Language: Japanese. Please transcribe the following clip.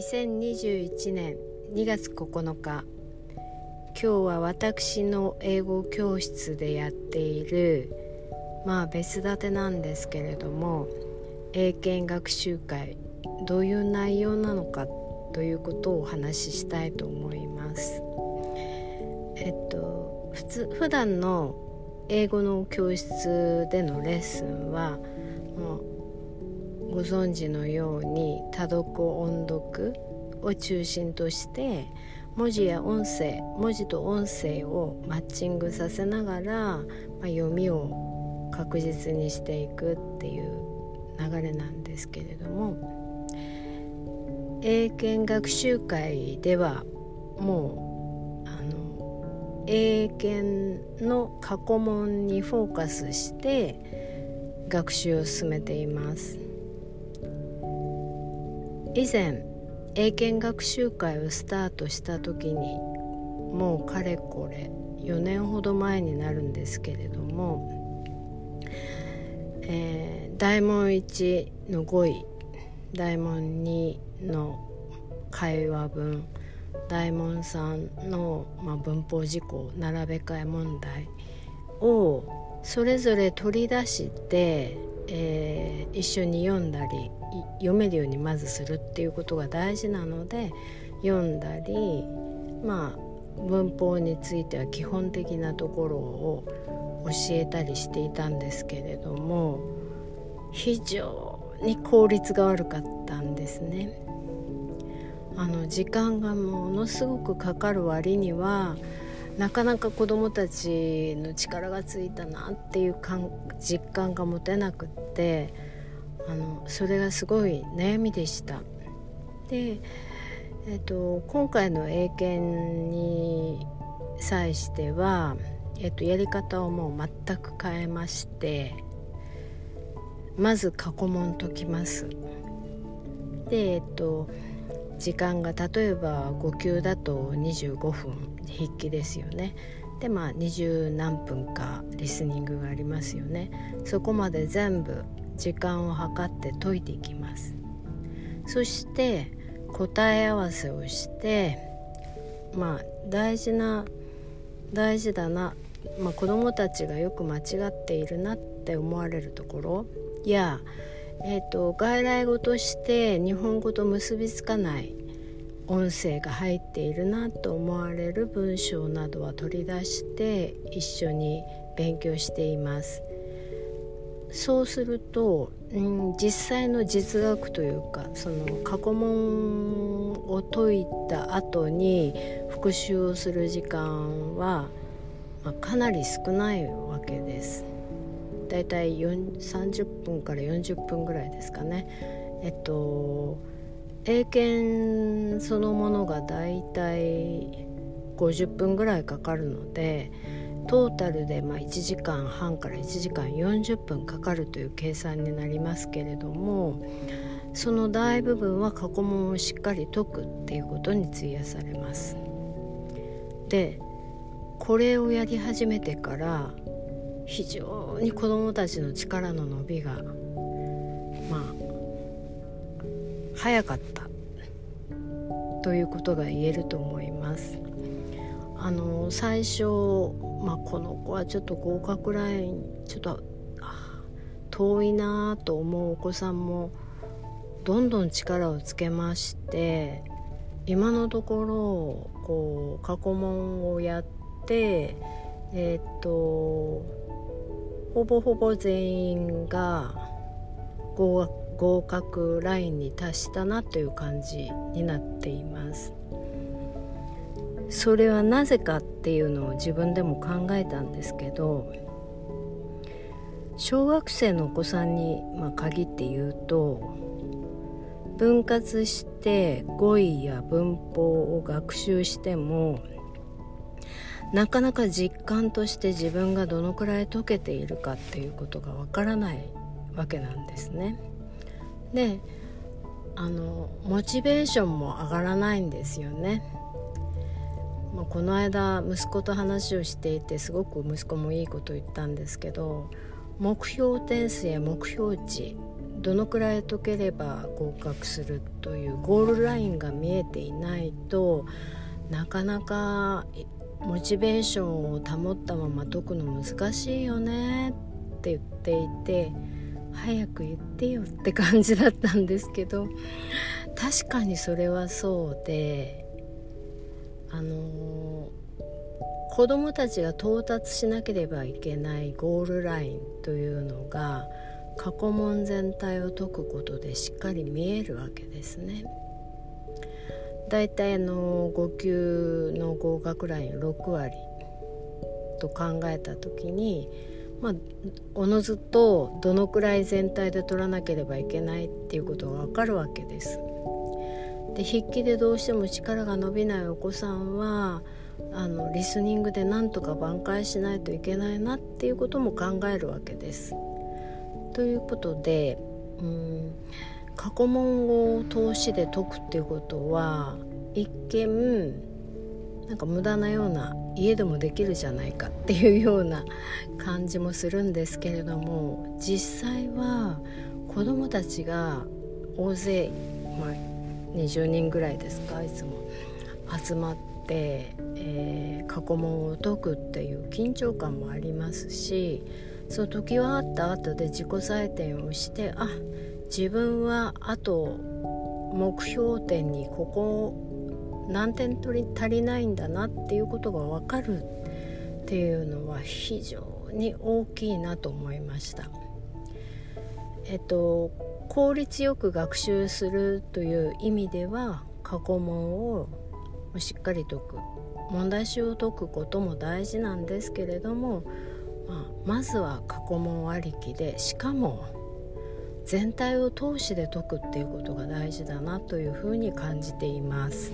2021年2月9日、今日は私の英語教室でやっている、別立てなんですけれども、英検学習会、どういう内容なのかということをお話ししたいと思います。普段の英語の教室でのレッスンはご存知のように多読音読を中心として、文字と音声をマッチングさせながら、読みを確実にしていくっていう流れなんですけれども、英検学習会ではもう英検の過去問にフォーカスして学習を進めています。以前英検学習会をスタートした時に、もうかれこれ4年ほど前になるんですけれども、大問1の語彙、大問2の会話文、大問3の、文法事項、並べ替え問題をそれぞれ取り出して、一緒に読んだり読めるようにまずするっていうことが大事なので、読んだり、文法については基本的なところを教えたりしていたんですけれども、非常に効率が悪かったんですね。時間がものすごくかかる割には、なかなか子どもたちの力がついたなっていう実感が持てなくって、それがすごい悩みでした。で、今回の英検に際しては、やり方をもう全く変えまして、まず過去問解きます。で、時間が例えば5級だと25分、筆記ですよね。で、20何分かリスニングがありますよね。そこまで全部時間を測って解いていきます。そして答え合わせをして、大事だな、子どもたちがよく間違っているなって思われるところや、外来語として日本語と結びつかない音声が入っているなと思われる文章などは取り出して一緒に勉強しています。そうすると、実際の実学というか、その過去問を解いた後に復習をする時間は、かなり少ないわけです。だいたい30分から40分ぐらいですかね。英検そのものがだいたい50分ぐらいかかるので、トータルで1時間半から1時間40分かかるという計算になりますけれども、その大部分は過去問をしっかり解くっていうことに費やされます。で、これをやり始めてから非常に子どもたちの力の伸びが早かったということが言えると思います。最初、この子はちょっと合格ラインちょっと遠いなと思うお子さんもどんどん力をつけまして、今のところ過去問をやって、ほぼほぼ全員が合格ラインに達したなという感じになっています。それはなぜかっていうのを自分でも考えたんですけど、小学生のお子さんに限って言うと、分割して語彙や文法を学習しても、なかなか実感として自分がどのくらい解けているかっていうことがわからないわけなんですね。で、モチベーションも上がらないんですよね。この間息子と話をしていて、すごく息子もいいこと言ったんですけど、目標点数や目標値どのくらい解ければ合格するというゴールラインが見えていないと、なかなかモチベーションを保ったまま解くの難しいよねって言っていて、早く言ってよって感じだったんですけど、確かにそれはそうで、子どもたちが到達しなければいけないゴールラインというのが過去問全体を解くことでしっかり見えるわけですね。だいたい5級の合格ライン6割と考えたときに、おのずとどのくらい全体で取らなければいけないっていうことが分かるわけです。で、筆記でどうしても力が伸びないお子さんはリスニングでなんとか挽回しないといけないなっていうことも考えるわけです。ということで、過去問を通しで解くっていうことは、一見なんか無駄なような、家でもできるじゃないかっていうような感じもするんですけれども、実際は子どもたちが大勢、20人ぐらいですか、いつも集まって、過去問を解くっていう緊張感もありますし、そう解き終わった後で自己採点をして、自分はあと目標点にここを何点足りないんだなっていうことが分かるっていうのは非常に大きいなと思いました。効率よく学習するという意味では、過去問をしっかり解く、問題集を解くことも大事なんですけれども、まずは過去問ありきで、しかも全体を通しで解くっていうことが大事だなというふうに感じています。